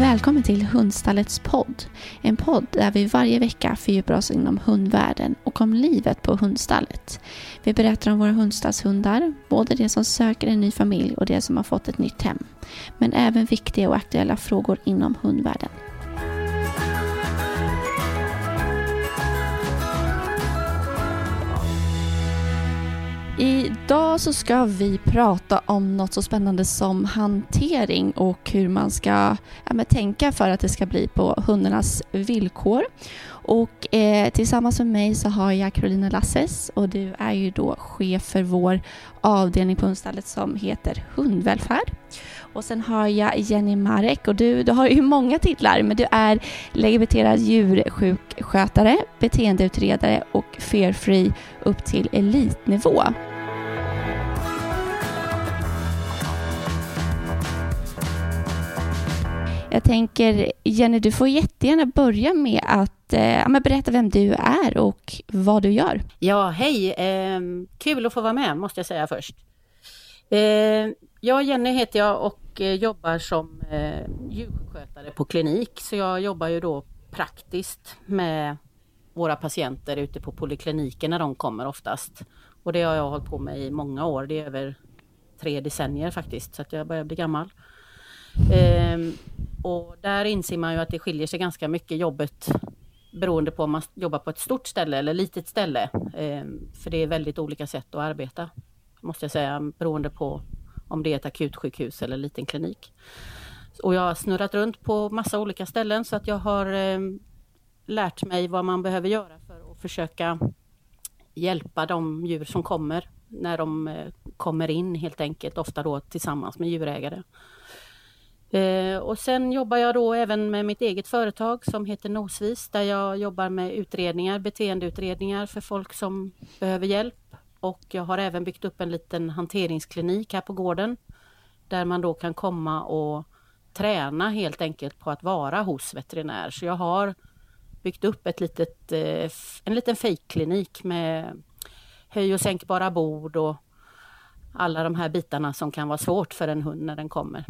och välkommen till Hundstallets podd. En podd där vi varje vecka fördjupar oss inom hundvärlden och om livet på hundstallet. Vi berättar om våra hundstallshundar, både de som söker en ny familj och de som har fått ett nytt hem. Men även viktiga och aktuella frågor inom hundvärlden. Idag så ska vi prata om något så spännande som hantering och hur man ska tänka för att det ska bli på hundarnas villkor. Och tillsammans med mig så har jag Karolina Lasses och du är ju då chef för vår avdelning på hundstallet som heter hundvälfärd. Och sen har jag Jenny Marek och du har ju många titlar, men du är legitimerad djursjukskötare, beteendeutredare och fear free upp till elitnivå. Jag tänker, Jenny, du får jättegärna börja med att berätta vem du är och vad du gör. Ja, hej. Kul att få vara med, måste jag säga först. Jag, Jenny, heter jag och jobbar som djurskötare på klinik. Så jag jobbar ju då praktiskt med våra patienter ute på polikliniken när de kommer oftast. Och det har jag hållit på med i många år. Det är över 3 decennier faktiskt, så att jag börjar bli gammal. Och där inser man ju att det skiljer sig ganska mycket jobbet beroende på om man jobbar på ett stort ställe eller litet ställe. För det är väldigt olika sätt att arbeta, måste jag säga, beroende på om det är ett akutsjukhus eller en liten klinik. Och jag har snurrat runt på massa olika ställen, så att jag har lärt mig vad man behöver göra för att försöka hjälpa de djur som kommer när de kommer in, helt enkelt, ofta då tillsammans med djurägare. Och sen jobbar jag då även med mitt eget företag som heter Nosvis, där jag jobbar med utredningar, beteendeutredningar för folk som behöver hjälp. Och jag har även byggt upp en liten hanteringsklinik här på gården där man då kan komma och träna, helt enkelt, på att vara hos veterinär. Så jag har byggt upp en liten fejkklinik med höj- och sänkbara bord och alla de här bitarna som kan vara svårt för en hund när den kommer.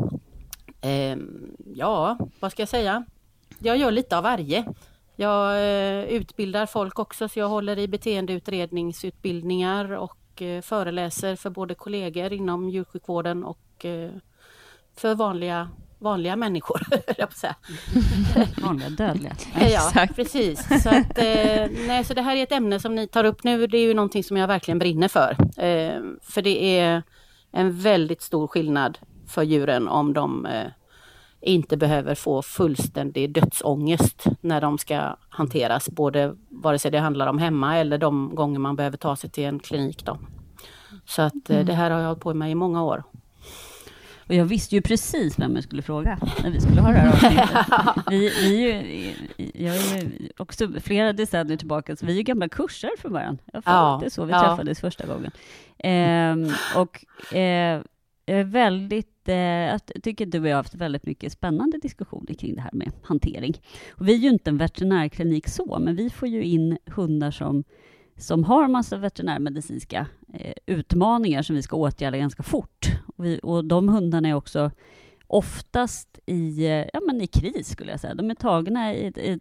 Ja, vad ska jag säga? Jag gör lite av varje. Jag utbildar folk också, så jag håller i beteendeutredningsutbildningar och föreläser för både kollegor inom djursjukvården och för vanliga människor. Vanliga dödliga. Ja, precis. Så att, så det här är ett ämne som ni tar upp nu. Det är ju någonting som jag verkligen brinner för. För det är en väldigt stor skillnad för djuren om de inte behöver få fullständig dödsångest när de ska hanteras, både vare sig det handlar om hemma eller de gånger man behöver ta sig till en klinik då. Så att det här har jag hållit på med i många år. Och jag visste ju precis vem jag skulle fråga när vi skulle ha det här. Jag är ju också flera decennier tillbaka, så vi är ju gamla kurser från början. Det är så vi träffades första gången. Jag tycker du och jag har haft väldigt mycket spännande diskussioner kring det här med hantering. Och vi är ju inte en veterinärklinik så, men vi får ju in hundar som har massa veterinärmedicinska utmaningar som vi ska åtgärda ganska fort. Och de hundarna är också oftast i kris, skulle jag säga. De är tagna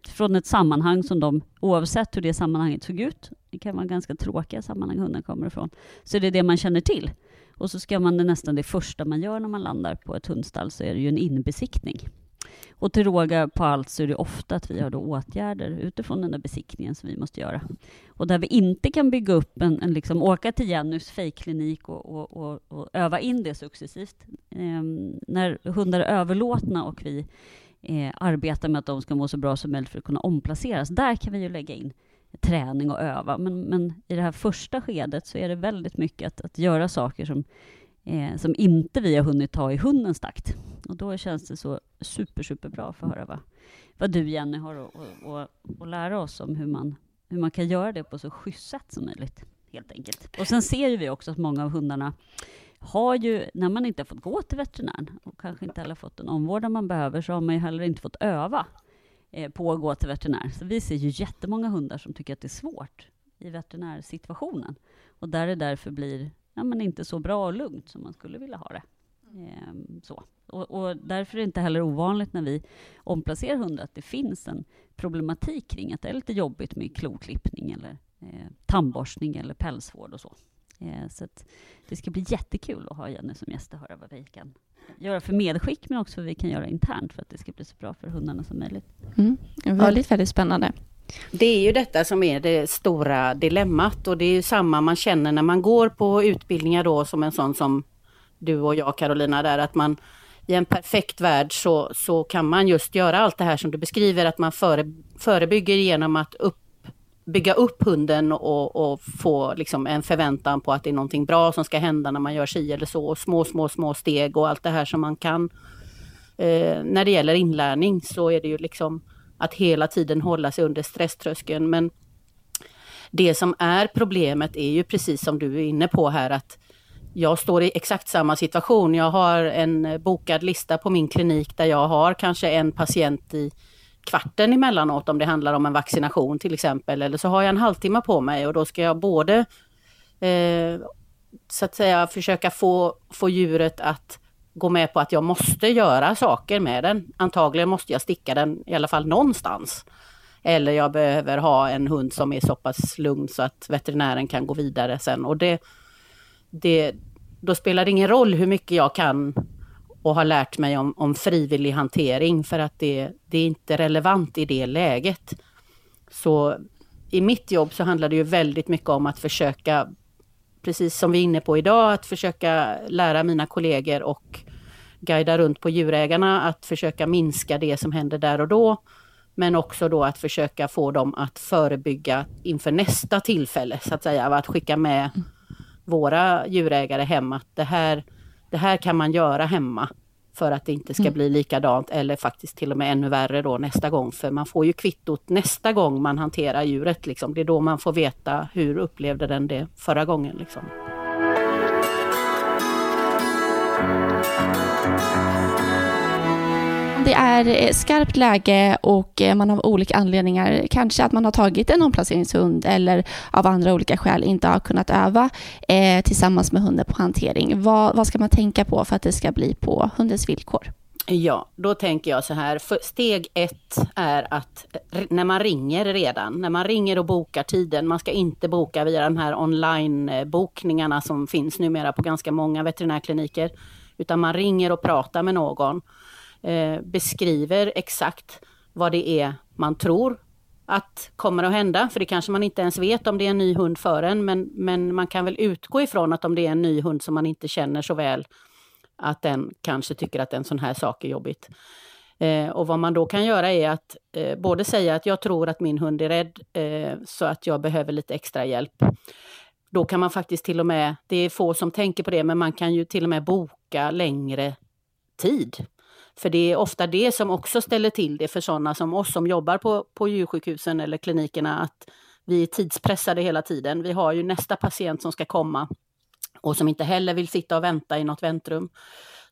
från ett sammanhang som de, oavsett hur det sammanhanget såg ut, det kan vara ganska tråkiga sammanhang hunden kommer ifrån, så det är det man känner till. Och så ska man nästan det första man gör när man landar på ett hundstall, så är det ju en inbesiktning. Och till råga på allt så är det ofta att vi har då åtgärder utifrån den där besiktningen som vi måste göra. Och där vi inte kan bygga upp en liksom åka till Jennys fejkklinik och öva in det successivt. När hundar är överlåtna och vi arbetar med att de ska må så bra som möjligt för att kunna omplaceras, där kan vi ju lägga in träning och öva, men i det här första skedet så är det väldigt mycket att göra saker som inte vi har hunnit ta i hundens takt. Och då känns det så superbra för att höra vad du, Jenny, har att lära oss om hur man kan göra det på så schysst sätt som möjligt, helt enkelt. Och sen ser ju vi också att många av hundarna har ju, när man inte har fått gå till veterinären och kanske inte heller fått den omvårdnad man behöver, så har man ju heller inte fått öva på att gå till veterinär. Så vi ser ju jättemånga hundar som tycker att det är svårt i veterinärsituationen. Och därför blir inte så bra och lugnt som man skulle vilja ha det. Så. Och därför är det inte heller ovanligt när vi omplacerar hundar att det finns en problematik kring att det är lite jobbigt med kloklippning eller tandborstning eller pälsvård och så. Så att det ska bli jättekul att ha Jenny som gäst och höra vad vi kan göra för medskick, men också vad vi kan göra internt för att det ska bli så bra för hundarna som möjligt. Mm. Väldigt, väldigt spännande. Det är ju detta som är det stora dilemmat, och det är ju samma man känner när man går på utbildningar då, som en sån som du och jag, Karolina, där att man i en perfekt värld så kan man just göra allt det här som du beskriver, att man förebygger genom att bygga upp hunden och få liksom en förväntan på att det är någonting bra som ska hända när man gör si eller så, och små steg och allt det här som man kan. När det gäller inlärning så är det ju liksom att hela tiden hålla sig under stresströskeln, men det som är problemet är ju precis som du är inne på här, att jag står i exakt samma situation. Jag har en bokad lista på min klinik där jag har kanske en patient i kvarten emellanåt om det handlar om en vaccination till exempel, eller så har jag en halvtimme på mig, och då ska jag både så att säga försöka få djuret att gå med på att jag måste göra saker med den. Antagligen måste jag sticka den i alla fall någonstans. Eller jag behöver ha en hund som är så pass lugn så att veterinären kan gå vidare sen. Och då spelar det ingen roll hur mycket jag kan och har lärt mig om frivillig hantering, för att det är inte relevant i det läget. Så i mitt jobb så handlar det ju väldigt mycket om att försöka, precis som vi är inne på idag, att försöka lära mina kollegor och guida runt på djurägarna att försöka minska det som händer där och då, men också då att försöka få dem att förebygga inför nästa tillfälle, så att säga, att skicka med våra djurägare hem att det här kan man göra hemma för att det inte ska bli likadant, eller faktiskt till och med ännu värre då nästa gång, för man får ju kvittot nästa gång man hanterar djuret liksom. Det är då man får veta hur upplevde den det förra gången liksom. Det är skarpt läge och man av olika anledningar, kanske att man har tagit en omplaceringshund eller av andra olika skäl inte har kunnat öva tillsammans med hunden på hantering. Vad ska man tänka på för att det ska bli på hundens villkor? Ja, då tänker jag så här. För steg 1 är att när man ringer och bokar tiden, man ska inte boka via de här online-bokningarna som finns numera på ganska många veterinärkliniker, utan man ringer och pratar med någon. Beskriver exakt vad det är man tror att kommer att hända, för det kanske man inte ens vet om det är en ny hund för en, men man kan väl utgå ifrån att om det är en ny hund som man inte känner så väl, att den kanske tycker att en sån här sak är jobbigt. Och vad man då kan göra är att både säga att jag tror att min hund är rädd, så att jag behöver lite extra hjälp. Då kan man faktiskt till och med, det är få som tänker på det, men man kan ju till och med boka längre tid. För det är ofta det som också ställer till det för sådana som oss som jobbar på djursjukhusen eller klinikerna, att vi är tidspressade hela tiden. Vi har ju nästa patient som ska komma och som inte heller vill sitta och vänta i något väntrum.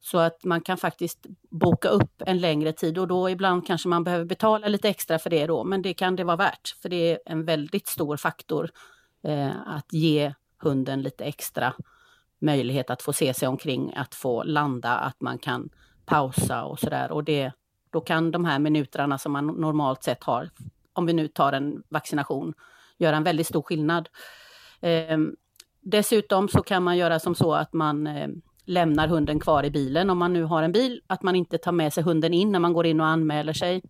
Så att man kan faktiskt boka upp en längre tid, och då ibland kanske man behöver betala lite extra för det då. Men det kan det vara värt, för det är en väldigt stor faktor att ge hunden lite extra möjlighet att få se sig omkring, att få landa, att man kan pausa och sådär. Och då kan de här minuterna som man normalt sett har, om vi nu tar en vaccination, göra en väldigt stor skillnad. Dessutom så kan man göra som så att man lämnar hunden kvar i bilen, om man nu har en bil, att man inte tar med sig hunden in när man går in och anmäler sig.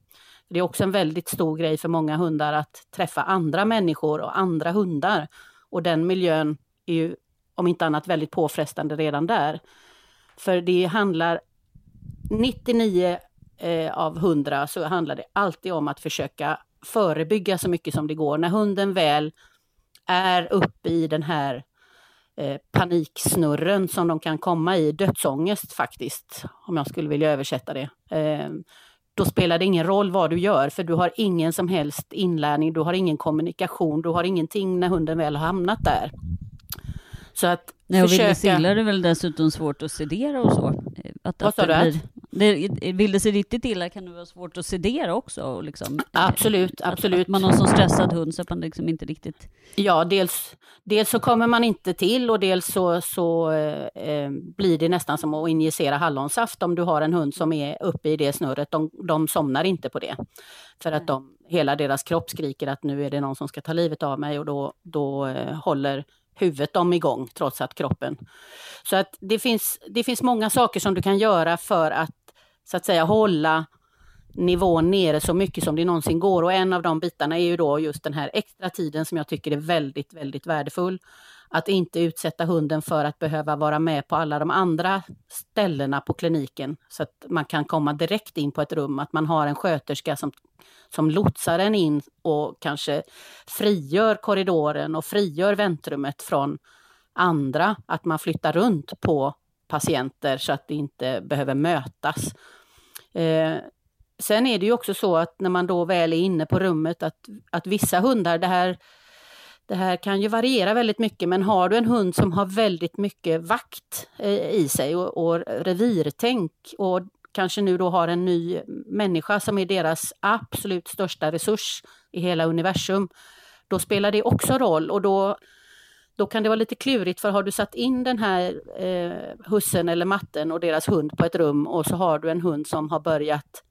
Det är också en väldigt stor grej för många hundar att träffa andra människor och andra hundar. Och den miljön är ju, om inte annat, väldigt påfrestande redan där. För det handlar 99 av 100 så handlar det alltid om att försöka förebygga så mycket som det går. När hunden väl är uppe i den här paniksnurren som de kan komma i, dödsångest faktiskt, om jag skulle vilja översätta det. Då spelar det ingen roll vad du gör, för du har ingen som helst inlärning, du har ingen kommunikation, du har ingenting när hunden väl har hamnat där. Så att försöka... Nej, och villesilla är det väl dessutom svårt att sedera och så. Att, vad sa du? Blir... Vill det se riktigt illa kan det vara svårt att sedera också. Liksom. Absolut, absolut. Att man har en sån stressad hund så att man liksom inte riktigt... Ja, dels så kommer man inte till och dels så blir det nästan som att injicera hallonsaft om du har en hund som är uppe i det snurret. De somnar inte på det. För att hela deras kropp skriker att nu är det någon som ska ta livet av mig och då håller... huvudet om igång trots att kroppen. Så att det finns många saker som du kan göra för att så att säga hålla nivån nere så mycket som det någonsin går, och en av de bitarna är ju då just den här extra tiden som jag tycker är väldigt väldigt värdefull. Att inte utsätta hunden för att behöva vara med på alla de andra ställena på kliniken så att man kan komma direkt in på ett rum. Att man har en sköterska som lotsar en in och kanske frigör korridoren och frigör väntrummet från andra. Att man flyttar runt på patienter så att det inte behöver mötas. Sen är det ju också så att när man då väl är inne på rummet att vissa hundar, det här kan ju variera väldigt mycket, men har du en hund som har väldigt mycket vakt i sig och revirtänk och kanske nu då har en ny människa som är deras absolut största resurs i hela universum, då spelar det också roll, och då kan det vara lite klurigt, för har du satt in den här hussen eller matten och deras hund på ett rum och så har du en hund som har börjat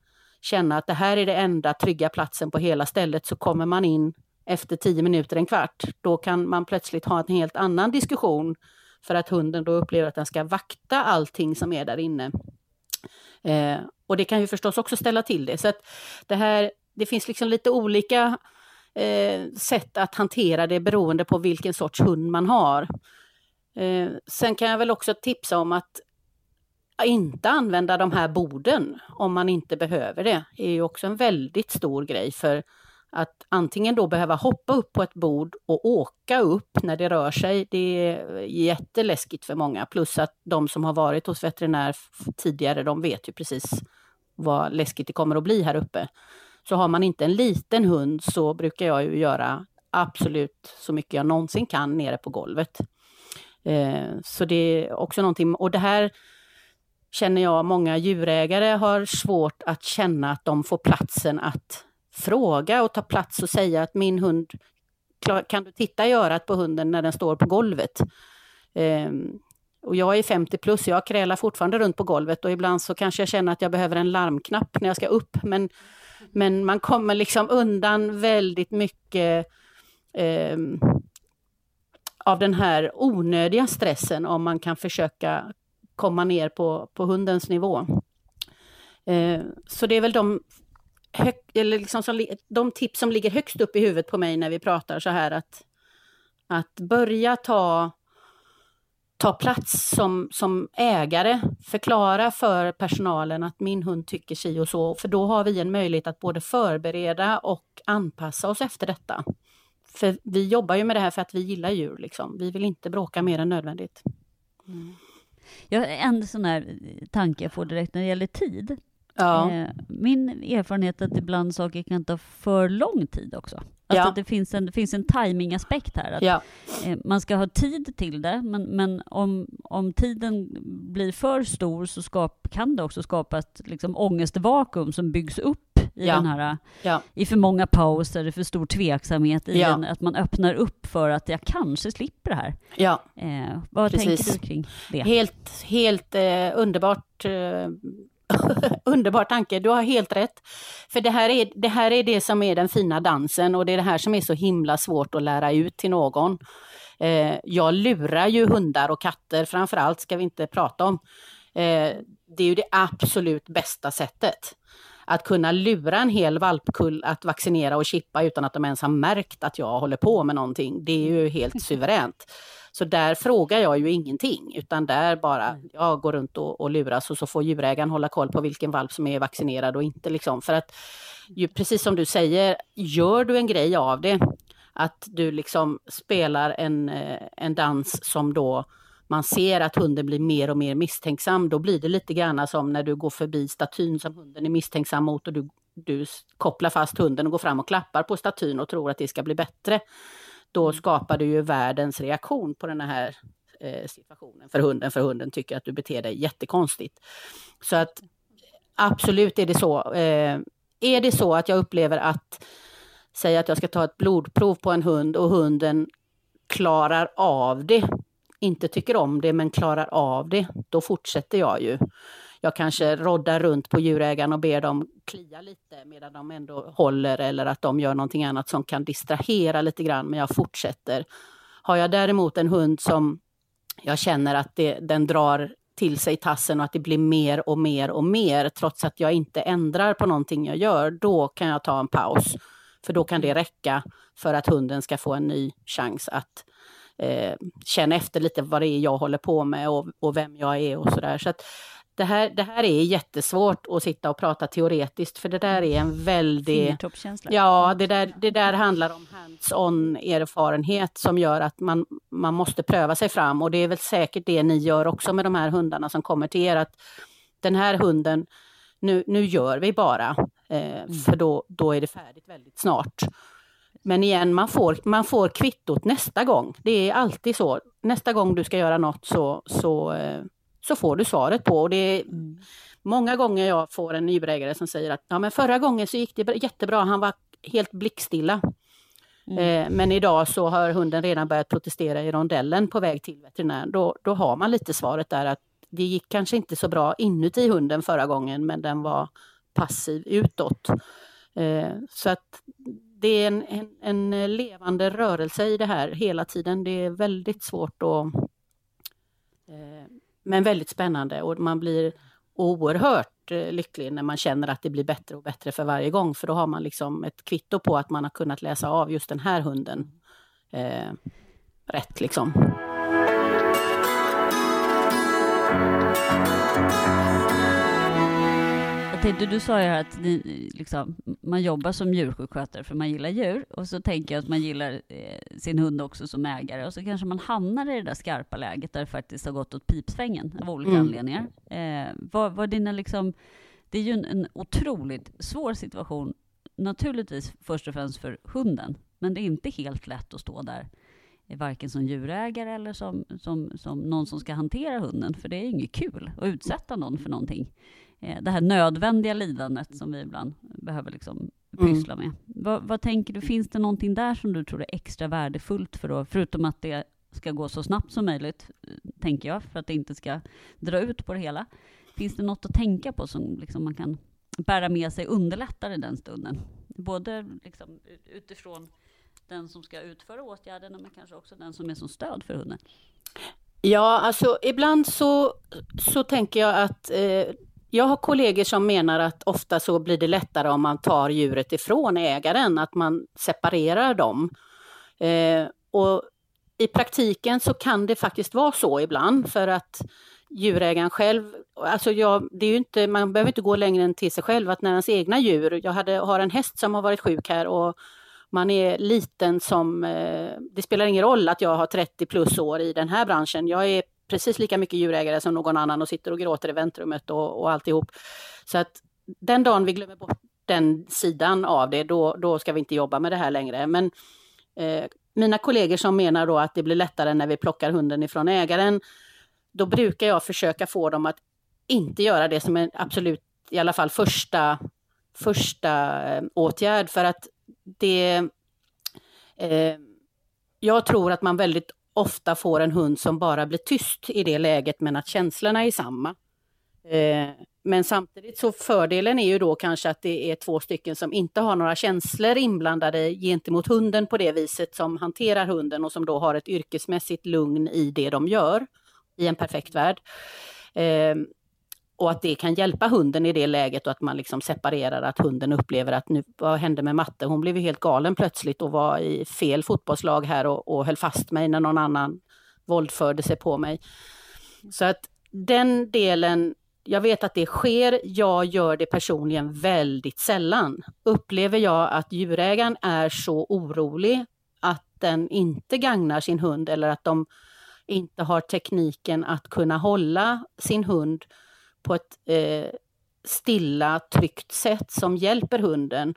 känna att det här är det enda trygga platsen på hela stället, så kommer man in efter 10 minuter, en kvart, då kan man plötsligt ha en helt annan diskussion för att hunden då upplever att den ska vakta allting som är där inne. Och det kan ju förstås också ställa till det. Så att det finns liksom lite olika sätt att hantera det beroende på vilken sorts hund man har. Sen kan jag väl också tipsa om att inte använda de här borden om man inte behöver det. Det är ju också en väldigt stor grej, för att antingen då behöva hoppa upp på ett bord och åka upp när det rör sig, det är jätteläskigt för många. Plus att de som har varit hos veterinär tidigare, de vet ju precis vad läskigt det kommer att bli här uppe. Så har man inte en liten hund så brukar jag ju göra absolut så mycket jag någonsin kan nere på golvet. Så det är också någonting, och det här känner jag många djurägare har svårt att känna att de får platsen att fråga och ta plats och säga att min hund, kan du titta i örat på hunden när den står på golvet? Och jag är 50 plus, jag krälar fortfarande runt på golvet och ibland så kanske jag känner att jag behöver en larmknapp när jag ska upp, men man kommer liksom undan väldigt mycket av den här onödiga stressen om man kan försöka komma ner på hundens nivå. Så det är väl de tips som ligger högst upp i huvudet på mig när vi pratar så här, att börja ta plats som ägare, förklara för personalen att min hund tycker si och så, för då har vi en möjlighet att både förbereda och anpassa oss efter detta. För vi jobbar ju med det här för att vi gillar djur liksom. Vi vill inte bråka mer än nödvändigt. Mm. Jag har en sån här tanke jag får direkt när det gäller tid. Ja. Min erfarenhet är att ibland saker kan ta för lång tid också. Alltså att det finns en timingaspekt här. Att man ska ha tid till det, men om tiden blir för stor så kan det också skapa ett liksom ångestvakuum som byggs upp i den här i för många pauser, för stor tveksamhet i att man öppnar upp för att jag kanske slipper det här. Ja. Vad tänker du kring det? Helt underbart. Underbar tanke, du har helt rätt. För det här är det som är den fina dansen, och det är det här som är så himla svårt att lära ut till någon. Jag lurar ju hundar och katter, framförallt ska vi inte prata om. Det är ju det absolut bästa sättet. Att kunna lura en hel valpkull att vaccinera och chippa utan att de ens har märkt att jag håller på med någonting. Det är ju helt suveränt. Så där frågar jag ju ingenting, utan där bara jag går runt och luras, och så får djurägaren hålla koll på vilken valp som är vaccinerad och inte. Liksom. För att, ju, precis som du säger, gör du en grej av det, att du liksom spelar en dans som då man ser att hunden blir mer och mer misstänksam, då blir det lite grann som när du går förbi statyn som hunden är misstänksam mot, och du kopplar fast hunden och går fram och klappar på statyn och tror att det ska bli bättre. Då skapar du ju världens reaktion på den här situationen för hunden tycker att du beter dig jättekonstigt. Så att Absolut är det så. Är det så att jag upplever att säga att jag ska ta ett blodprov på en hund och hunden klarar av det, inte tycker om det men klarar av det, då fortsätter jag ju. Jag kanske roddar runt på djurägaren och ber dem klia lite medan de ändå håller, eller att de gör någonting annat som kan distrahera lite grann, men jag fortsätter. Har jag däremot en hund som jag känner att den drar till sig tassen och att det blir mer och mer och mer trots att jag inte ändrar på någonting jag gör, då kan jag ta en paus. För då kan det räcka för att hunden ska få en ny chans att känna efter lite vad det är jag håller på med och vem jag är och sådär. Så att det här är jättesvårt att sitta och prata teoretiskt, för det där är en väldigt... Ja, det där handlar om hands-on erfarenhet som gör att man måste pröva sig fram, och det är väl säkert det ni gör också med de här hundarna som kommer till er, att den här hunden, nu gör vi bara, för då är det färdigt väldigt snart. Men igen, man får kvittot nästa gång. Det är alltid så. Nästa gång du ska göra något så får du svaret på. Och det är många gånger jag får en djurägare som säger att ja, men förra gången så gick det jättebra. Han var helt blickstilla. Men idag så har hunden redan börjat protestera i rondellen på väg till veterinären. Då har man lite svaret där att det gick kanske inte så bra inuti hunden förra gången, men den var passiv utåt. Så att det är en levande rörelse i det här hela tiden. Det är väldigt svårt men väldigt spännande, och man blir oerhört lycklig när man känner att det blir bättre och bättre för varje gång, för då har man liksom ett kvitto på att man har kunnat läsa av just den här hunden rätt liksom. Du sa ju att ni, liksom, man jobbar som djursjukskötare för man gillar djur, och så tänker jag att man gillar sin hund också som ägare, och så kanske man hamnar i det där skarpa läget där det faktiskt har gått åt pipsvängen av olika anledningar. Var dina, liksom, det är ju en otroligt svår situation naturligtvis först och främst för hunden, men det är inte helt lätt att stå där varken som djurägare eller som någon som ska hantera hunden, för det är inget kul att utsätta någon för någonting. Det här nödvändiga lidandet som vi ibland behöver liksom pyssla med. Vad tänker du, finns det någonting där som du tror är extra värdefullt för då? Förutom att det ska gå så snabbt som möjligt, tänker jag, för att det inte ska dra ut på det hela. Finns det något att tänka på som liksom man kan bära med sig, underlättar i den stunden? Både liksom utifrån den som ska utföra åtgärderna, men kanske också den som är som stöd för hunden. Ja, alltså ibland så tänker jag att... Jag har kollegor som menar att ofta så blir det lättare om man tar djuret ifrån ägaren, att man separerar dem. Och i praktiken så kan det faktiskt vara så ibland, för att djurägaren själv, alltså det är ju inte, man behöver inte gå längre än till sig själv, att när ens egna djur, jag har en häst som har varit sjuk här, och man är liten som, det spelar ingen roll att jag har 30 plus år i den här branschen, jag är precis lika mycket djurägare som någon annan och sitter och gråter i väntrummet och alltihop. Så att den dagen vi glömmer bort den sidan av det, då ska vi inte jobba med det här längre. Men mina kollegor som menar då att det blir lättare när vi plockar hunden ifrån ägaren, då brukar jag försöka få dem att inte göra det som en absolut, i alla fall första åtgärd. För att jag tror att man väldigt ofta får en hund som bara blir tyst i det läget, men att känslorna är samma. Men samtidigt så fördelen är ju då kanske att det är två stycken som inte har några känslor inblandade gentemot hunden på det viset, som hanterar hunden och som då har ett yrkesmässigt lugn i det de gör i en perfekt värld. Och att det kan hjälpa hunden i det läget, och att man liksom separerar, att hunden upplever att nu, vad hände med matte? Hon blev ju helt galen plötsligt och var i fel fotbollslag här och höll fast mig när någon annan våldförde sig på mig. Så att den delen, jag vet att det sker, jag gör det personligen väldigt sällan. Upplever jag att djurägaren är så orolig att den inte gagnar sin hund, eller att de inte har tekniken att kunna hålla sin hund på ett stilla, tryggt sätt som hjälper hunden,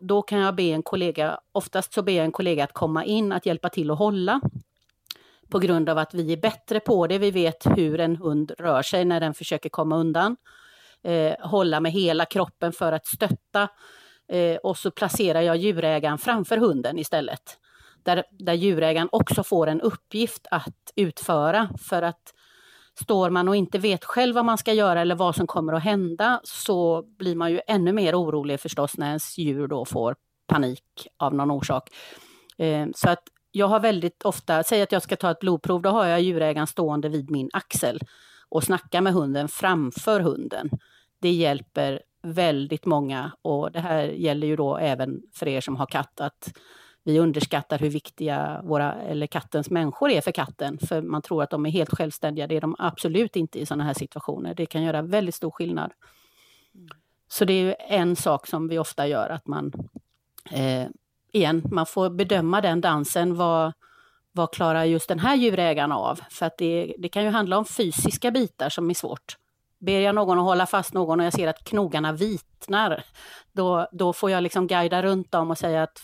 då kan jag be en kollega, oftast så ber jag en kollega att komma in, att hjälpa till att hålla, på grund av att vi är bättre på det, vi vet hur en hund rör sig när den försöker komma undan, hålla med hela kroppen för att stötta. Och så placerar jag djurägaren framför hunden istället. Där djurägaren också får en uppgift att utföra. För att står man och inte vet själv vad man ska göra eller vad som kommer att hända, så blir man ju ännu mer orolig förstås när ens djur då får panik av någon orsak. Så att jag har väldigt ofta, säg att jag ska ta ett blodprov, då har jag djurägaren stående vid min axel och snacka med hunden framför hunden. Det hjälper väldigt många, och det här gäller ju då även för er som har katt, att vi underskattar hur viktiga kattens människor är för katten. För man tror att de är helt självständiga. Det är de absolut inte i sådana här situationer. Det kan göra väldigt stor skillnad. Så det är ju en sak som vi ofta gör, att man man får bedöma den dansen. Vad klarar just den här djurägaren av? För att det kan ju handla om fysiska bitar som är svårt. Ber jag någon att hålla fast någon och jag ser att knogarna vitnar, då får jag liksom guida runt dem och säga att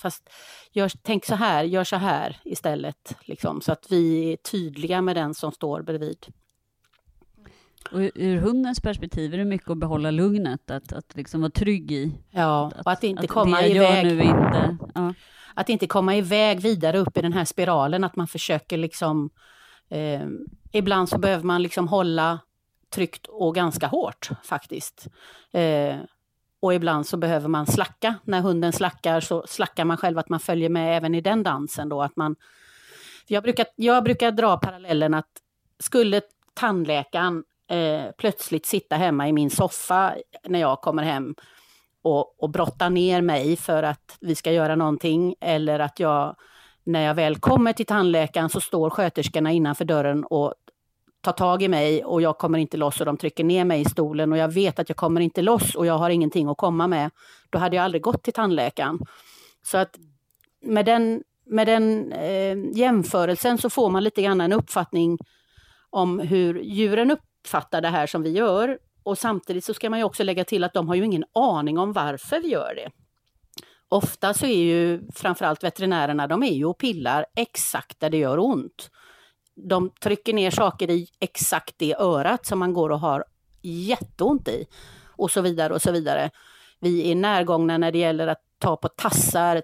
tänk så här, gör så här istället. Liksom, så att vi är tydliga med den som står bredvid. Och ur hundens perspektiv är det mycket att behålla lugnet, att liksom vara trygg i. Ja, och att inte komma iväg. Att inte komma iväg vidare upp i den här spiralen, att man försöker liksom... ibland så behöver man liksom hålla tryggt och ganska hårt faktiskt. Och ibland så behöver man slacka. När hunden slackar så slackar man själv, att man följer med även i den dansen då. Att man... Jag brukar dra parallellen att skulle tandläkaren plötsligt sitta hemma i min soffa när jag kommer hem och brotta ner mig för att vi ska göra någonting, eller att jag, när jag väl kommer till tandläkaren, så står sköterskorna innanför dörren och tar tag i mig och jag kommer inte loss, och de trycker ner mig i stolen och jag vet att jag kommer inte loss och jag har ingenting att komma med, då hade jag aldrig gått till tandläkaren. Så att med den jämförelsen så får man lite grann en uppfattning om hur djuren uppfattar det här som vi gör. Och samtidigt så ska man ju också lägga till att de har ju ingen aning om varför vi gör det. Ofta så är ju framförallt veterinärerna, de är ju och pillar exakt där det gör ont. De trycker ner saker i exakt det örat som man går och har jätteont i. Och så vidare och så vidare. Vi är närgångna när det gäller att ta på tassar,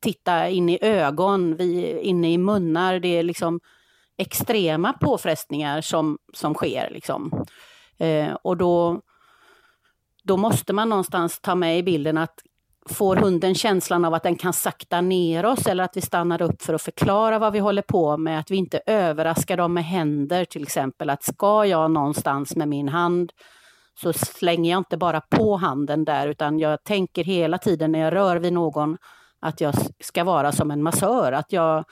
titta in i ögon, vi är inne i munnar. Det är liksom extrema påfrestningar som sker liksom. Och då måste man någonstans ta med i bilden att får hunden känslan av att den kan sakta ner oss, eller att vi stannar upp för att förklara vad vi håller på med, att vi inte överraskar dem med händer till exempel. Att ska jag någonstans med min hand, så slänger jag inte bara på handen där, utan jag tänker hela tiden när jag rör vid någon att jag ska vara som en massör, att jag...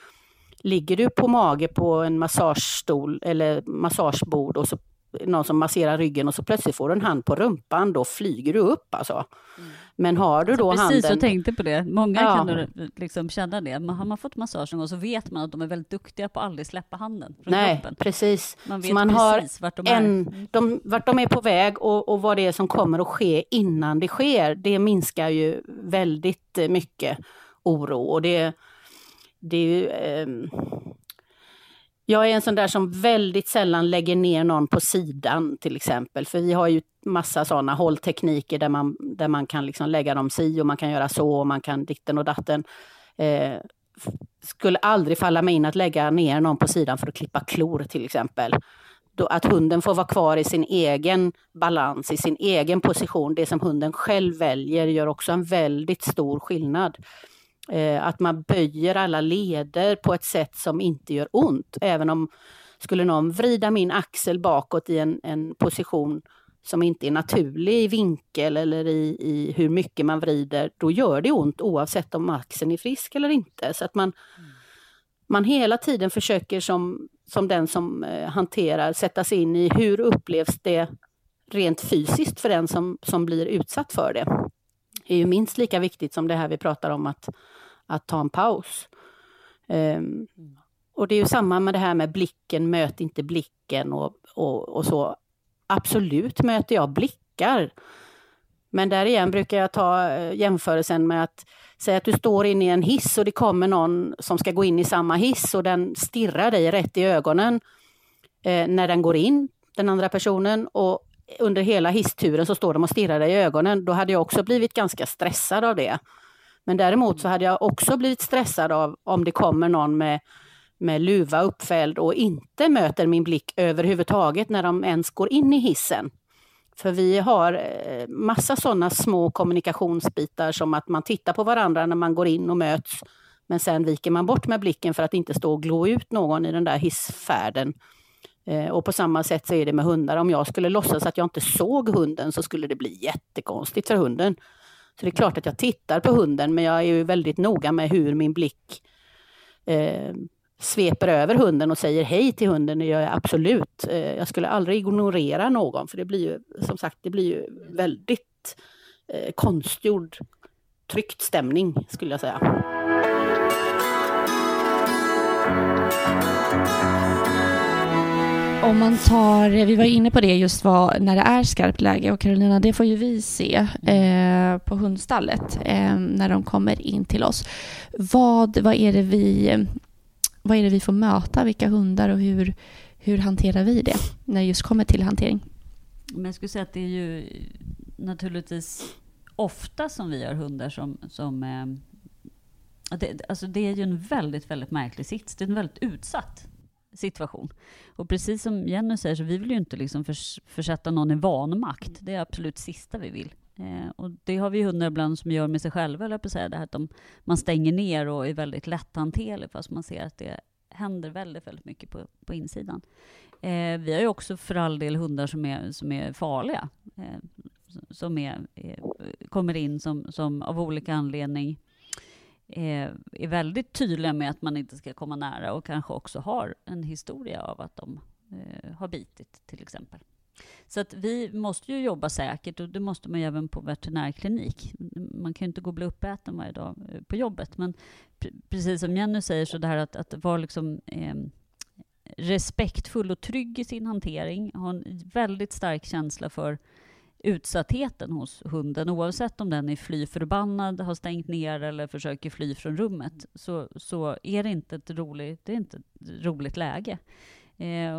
Ligger du på mage på en massagestol eller massagebord och så någon som masserar ryggen och så plötsligt får du en hand på rumpan, då flyger du upp alltså. Mm. Men har du då handen... Precis, jag tänkte på det. Många kan liksom känna det. Men har man fått massage någon gång så vet man att de är väldigt duktiga på att aldrig släppa handen från kroppen. Nej, precis. Man vet precis vart de är. Vart de är på väg och vad det är som kommer att ske innan det sker. Det minskar ju väldigt mycket oro, och det är ju, jag är en sån där som väldigt sällan lägger ner någon på sidan till exempel. För vi har ju massa sådana hålltekniker där man kan liksom lägga dem si och man kan göra så och man kan ditten och datten. Skulle aldrig falla mig in att lägga ner någon på sidan för att klippa klor till exempel. Att hunden får vara kvar i sin egen balans, i sin egen position. Det som hunden själv väljer gör också en väldigt stor skillnad. Att man böjer alla leder på ett sätt som inte gör ont. Även om skulle någon vrida min axel bakåt i en position som inte är naturlig i vinkel eller i hur mycket man vrider, då gör det ont oavsett om axeln är frisk eller inte. Så att man hela tiden försöker som den som hanterar sätta sig in i hur upplevs det rent fysiskt för den som blir utsatt för det. Är ju minst lika viktigt som det här vi pratar om, att ta en paus. Och det är ju samma med det här med blicken, möt inte blicken och så. Absolut möter jag blickar. Men där igen brukar jag ta jämförelsen med att säga att du står inne i en hiss och det kommer någon som ska gå in i samma hiss och den stirrar dig rätt i ögonen när den går in, den andra personen, och under hela hissturen så står de och stirrar dig i ögonen. Då hade jag också blivit ganska stressad av det. Men däremot så hade jag också blivit stressad av om det kommer någon med luva uppfälld och inte möter min blick överhuvudtaget när de ens går in i hissen. För vi har massa sådana små kommunikationsbitar som att man tittar på varandra när man går in och möts. Men sen viker man bort med blicken för att inte stå och glo ut någon i den där hissfärden. Och på samma sätt så är det med hundar. Om jag skulle låtsas att jag inte såg hunden så skulle det bli jättekonstigt för hunden. Så det är klart att jag tittar på hunden, men jag är ju väldigt noga med hur min blick sveper över hunden och säger hej till hunden. Det gör jag absolut. Jag skulle aldrig ignorera någon, för det blir ju, som sagt, det blir ju väldigt konstgjord, tryckt stämning skulle jag säga. Om man tar, vi var inne på det just vad, när det är skarpt läge, och Karolina, det får ju vi se på hundstallet när de kommer in till oss. Vad är det vi får möta, vilka hundar, och hur hanterar vi det när det just kommer till hantering? Men jag skulle säga att det är ju naturligtvis ofta som vi har hundar som det är ju en väldigt, väldigt märklig sits. Det är en väldigt utsatt situation. Och precis som Jenny säger, så vi vill ju inte liksom försätta någon i vanmakt. Det är absolut sista vi vill. Och det har vi hundar ibland som gör med sig själva, eller på säga det här, att man stänger ner och är väldigt lätthanterlig fast man ser att det händer väldigt, väldigt mycket på insidan. Vi har ju också för all del hundar som är farliga. Kommer in som av olika anledning är väldigt tydliga med att man inte ska komma nära, och kanske också har en historia av att de har bitit till exempel. Så att vi måste ju jobba säkert, och det måste man även på veterinärklinik. Man kan ju inte gå och bli uppäten varje dag på jobbet, men precis som Jenny säger, så det här att vara liksom respektfull och trygg i sin hantering, ha en väldigt stark känsla för utsattheten hos hunden, oavsett om den är fly förbannad, har stängt ner eller försöker fly från rummet, så är det inte ett roligt läge.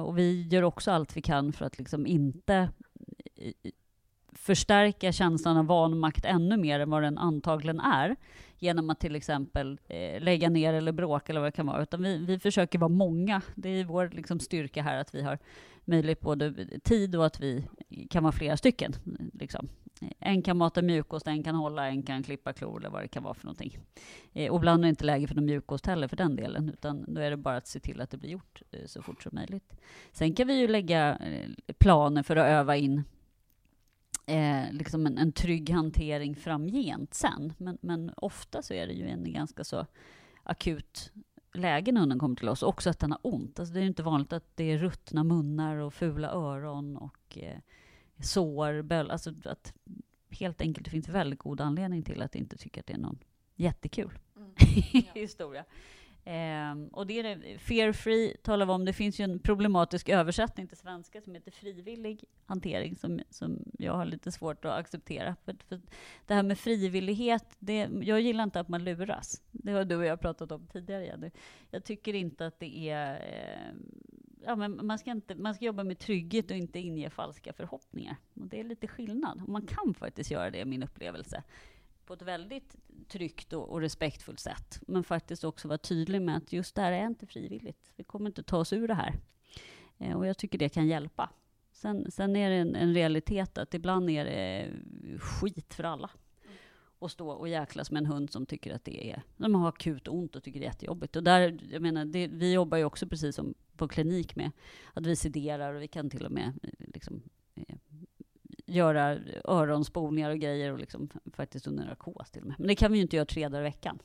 Och vi gör också allt vi kan för att liksom inte förstärka känslan av vanmakt ännu mer än vad den antagligen är, genom att till exempel lägga ner eller bråka eller vad det kan vara, utan vi försöker vara många. Det är vår liksom styrka här, att vi har möjligt både tid och att vi kan vara flera stycken. Liksom. En kan mata mjukost, en kan hålla, en kan klippa klor eller vad det kan vara för någonting. Och ibland är det inte läge för någon mjukost heller för den delen, utan då är det bara att se till att det blir gjort så fort som möjligt. Sen kan vi ju lägga planer för att öva in liksom en trygg hantering framgent sen. Men ofta så är det ju en ganska så akut lägen när hunden kommer till oss, också att den har ont. Alltså det är ju inte vanligt att det är ruttna munnar och fula öron och sår, böl. Alltså att helt enkelt det finns väldigt god anledning till att inte tycka att det är någon jättekul historia. Och det är det. Fear free talar vi om. Det finns ju en problematisk översättning till svenska som heter frivillig hantering, som jag har lite svårt att acceptera. För det här med frivillighet, jag gillar inte att man luras. Det har du och jag pratat om tidigare, Jenny. Jag tycker inte att det är... men man ska jobba med trygghet och inte inge falska förhoppningar. Och det är lite skillnad. Och man kan faktiskt göra det, min upplevelse, på ett väldigt tryggt och respektfullt sätt. Men faktiskt också vara tydlig med att just det här är inte frivilligt. Vi kommer inte ta oss ur det här. Och jag tycker det kan hjälpa. Sen är det en realitet att ibland är det skit för alla. Och stå och jäklas med en hund som tycker att det är... De har akut ont och tycker det är jättejobbigt. Och där, jag menar, vi jobbar ju också precis som på klinik med att vi sederar, och vi kan till och med... Liksom, göra öronspolningar och grejer och liksom faktiskt under narkos till och med. Men det kan vi ju inte göra 3 dagar i veckan.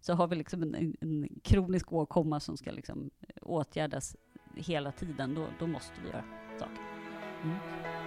Så har vi liksom en kronisk åkomma som ska liksom åtgärdas hela tiden, då måste vi göra saker.